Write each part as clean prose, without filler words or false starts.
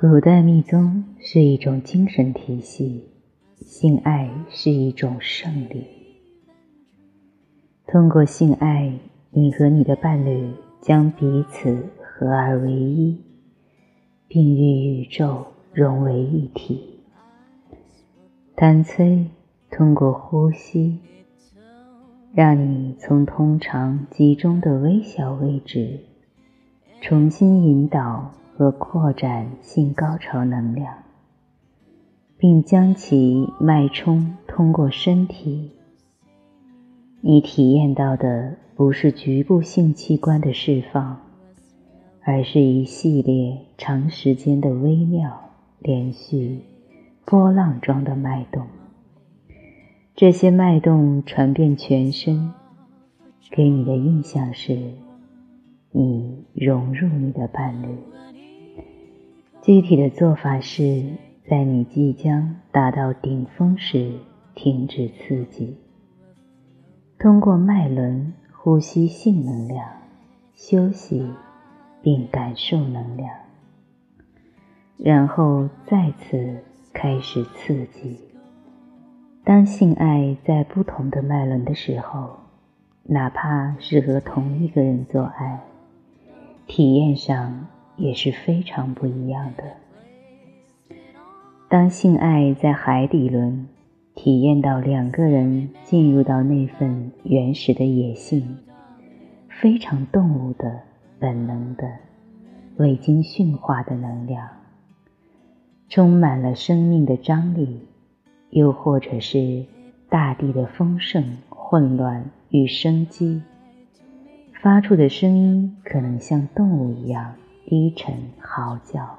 古代密宗是一种精神体系，性爱是一种胜利。通过性爱，你和你的伴侣将彼此合而为一，并与宇宙融为一体。谭崔通过呼吸，让你从通常集中的微小位置重新引导和扩展性高潮能量，并将其脉冲通过身体。你体验到的不是局部性器官的释放，而是一系列长时间的微妙、连续、波浪状的脉动。这些脉动传遍全身，给你的印象是你融入你的伴侣。具体的做法是，在你即将达到顶峰时停止刺激，通过脉轮呼吸性能量，休息并感受能量，然后再次开始刺激。当性爱在不同的脉轮的时候，哪怕是和同一个人做爱，体验上也是非常不一样的。当性爱在海底轮，体验到两个人进入到那份原始的野性，非常动物的、本能的、未经驯化的能量，充满了生命的张力，又或者是大地的丰盛、混乱与生机，发出的声音可能像动物一样低沉嚎叫。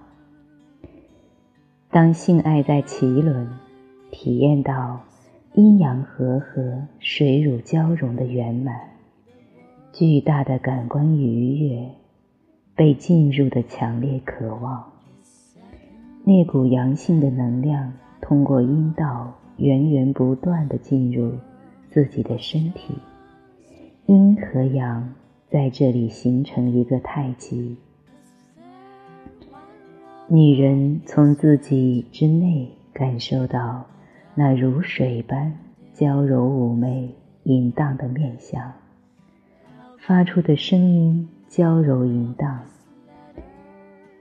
当性爱在脐轮，体验到阴阳和合、水乳交融的圆满，巨大的感官愉悦，被进入的强烈渴望，那股阳性的能量通过阴道源源不断地进入自己的身体。阴和阳在这里形成一个太极，女人从自己之内感受到那如水般娇柔妩媚淫荡的面相，发出的声音娇柔淫荡。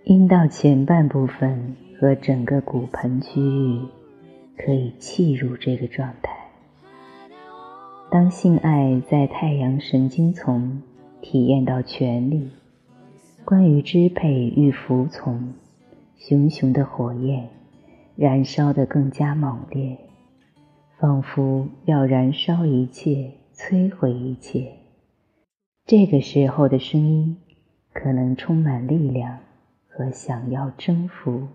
阴道前半部分和整个骨盆区域可以契入这个状态。当性爱在太阳神经丛，体验到权力、关于支配与服从，熊熊的火焰燃烧得更加猛烈，仿佛要燃烧一切、摧毁一切。这个时候的声音可能充满力量和想要征服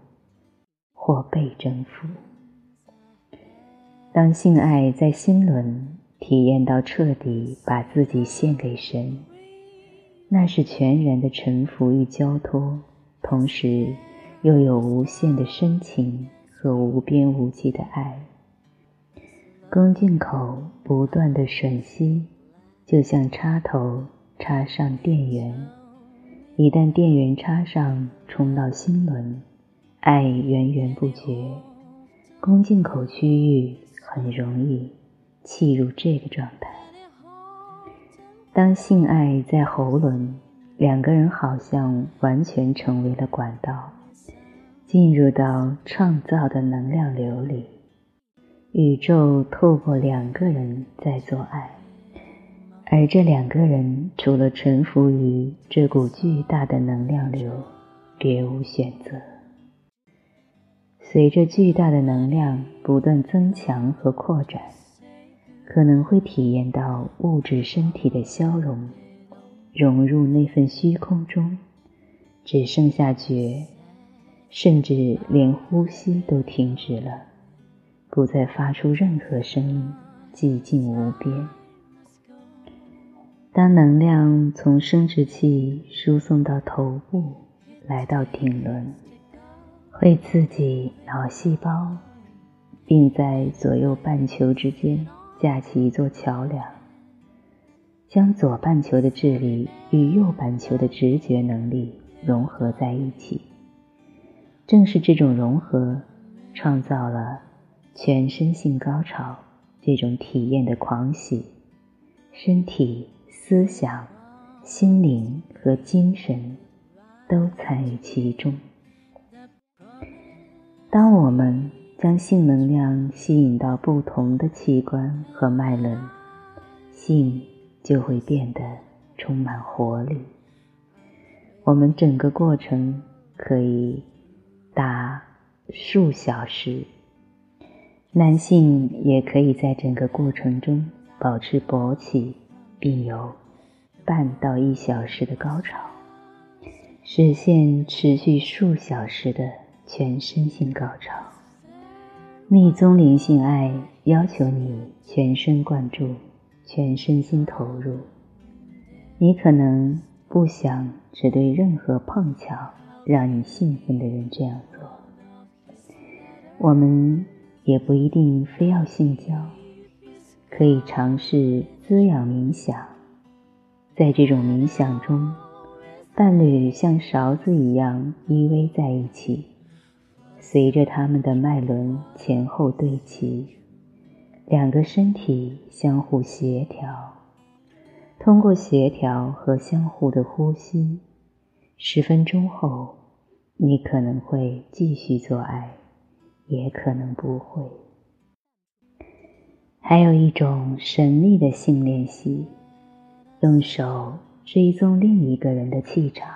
或被征服。当性爱在心轮，体验到彻底把自己献给神，那是全然的臣服与交托，同时又有无限的深情和无边无际的爱。宫颈口不断的吮吸，就像插头插上电源，一旦电源插上冲到心轮，爱源源不绝，宫颈口区域很容易契入这个状态。当性爱在喉轮，两个人好像完全成为了管道，进入到创造的能量流里，宇宙透过两个人在做爱，而这两个人除了臣服于这股巨大的能量流，别无选择。随着巨大的能量不断增强和扩展，可能会体验到物质身体的消融，融入那份虚空中，只剩下觉，甚至连呼吸都停止了，不再发出任何声音，寂静无边。当能量从生殖器输送到头部，来到顶轮，会刺激脑细胞，并在左右半球之间架起一座桥梁，将左半球的智力与右半球的直觉能力融合在一起，正是这种融合，创造了全身性高潮这种体验的狂喜，身体、思想、心灵和精神都参与其中。当我们将性能量吸引到不同的器官和脉轮，性就会变得充满活力。我们整个过程可以达数小时，男性也可以在整个过程中保持勃起，并有半到一小时的高潮，实现持续数小时的全身性高潮。密宗灵性爱要求你全身贯注，全身心投入。你可能不想只对任何碰巧让你兴奋的人这样做，我们也不一定非要性交，可以尝试滋养冥想。在这种冥想中，伴侣像勺子一样依偎在一起，随着他们的脉轮前后对齐，两个身体相互协调，通过协调和相互的呼吸，10分钟后，你可能会继续做爱，也可能不会。还有一种神秘的性练习，用手追踪另一个人的气场，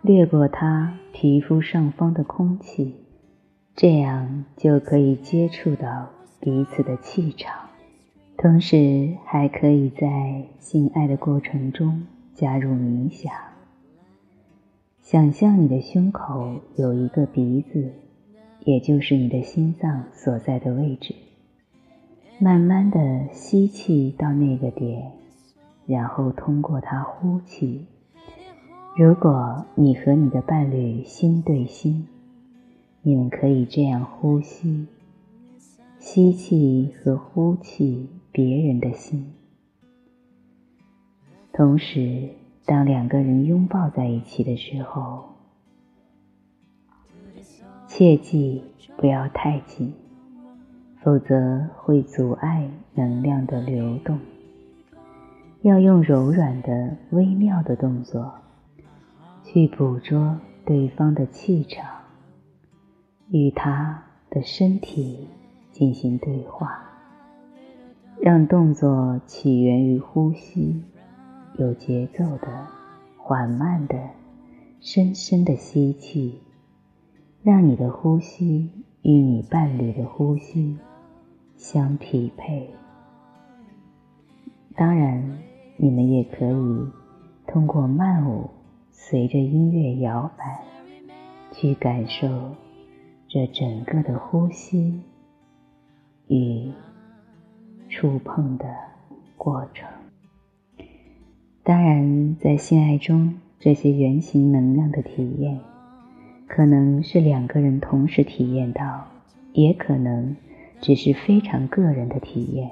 掠过他皮肤上方的空气，这样就可以接触到彼此的气场，同时还可以在性爱的过程中加入冥想。想象你的胸口有一个鼻子，也就是你的心脏所在的位置，慢慢地吸气到那个点，然后通过它呼气。如果你和你的伴侣心对心，你们可以这样呼吸，吸气和呼气别人的心。同时，当两个人拥抱在一起的时候，切记不要太紧，否则会阻碍能量的流动。要用柔软的微妙的动作去捕捉对方的气场，与他的身体进行对话，让动作起源于呼吸，有节奏的、缓慢的、深深的吸气，让你的呼吸与你伴侣的呼吸相匹配。当然，你们也可以通过慢舞随着音乐摇摆，去感受这整个的呼吸与触碰的过程。当然，在性爱中，这些原型能量的体验可能是两个人同时体验到，也可能只是非常个人的体验，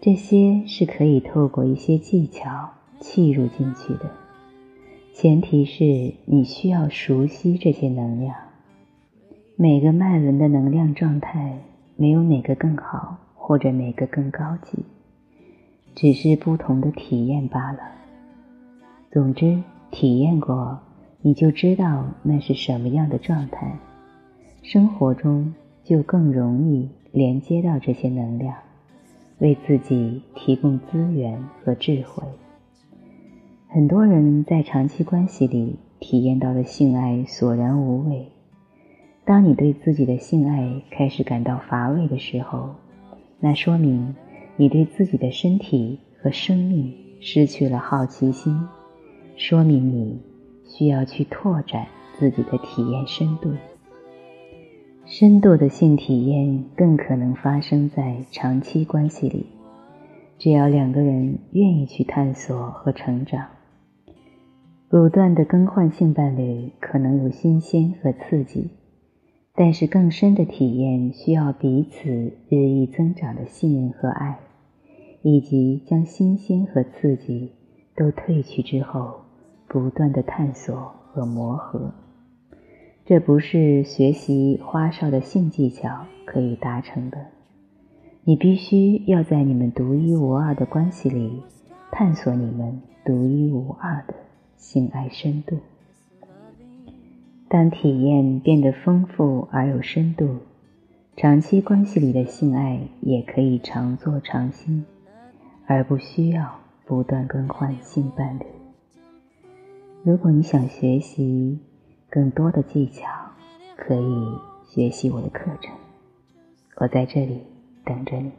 这些是可以透过一些技巧契入进去的，前提是你需要熟悉这些能量。每个脉轮的能量状态没有哪个更好或者哪个更高级，只是不同的体验罢了。总之，体验过你就知道那是什么样的状态，生活中就更容易连接到这些能量，为自己提供资源和智慧。很多人在长期关系里体验到的性爱索然无味，当你对自己的性爱开始感到乏味的时候，那说明你对自己的身体和生命失去了好奇心，说明你需要去拓展自己的体验深度。深度的性体验更可能发生在长期关系里，只要两个人愿意去探索和成长。不断的更换性伴侣可能有新鲜和刺激，但是更深的体验需要彼此日益增长的信任和爱，以及将新鲜和刺激都褪去之后不断的探索和磨合。这不是学习花哨的性技巧可以达成的。你必须要在你们独一无二的关系里探索你们独一无二的性爱深度。当体验变得丰富而有深度，长期关系里的性爱也可以常做常新，而不需要不断更换性伴侣。如果你想学习更多的技巧，可以学习我的课程，我在这里等着你。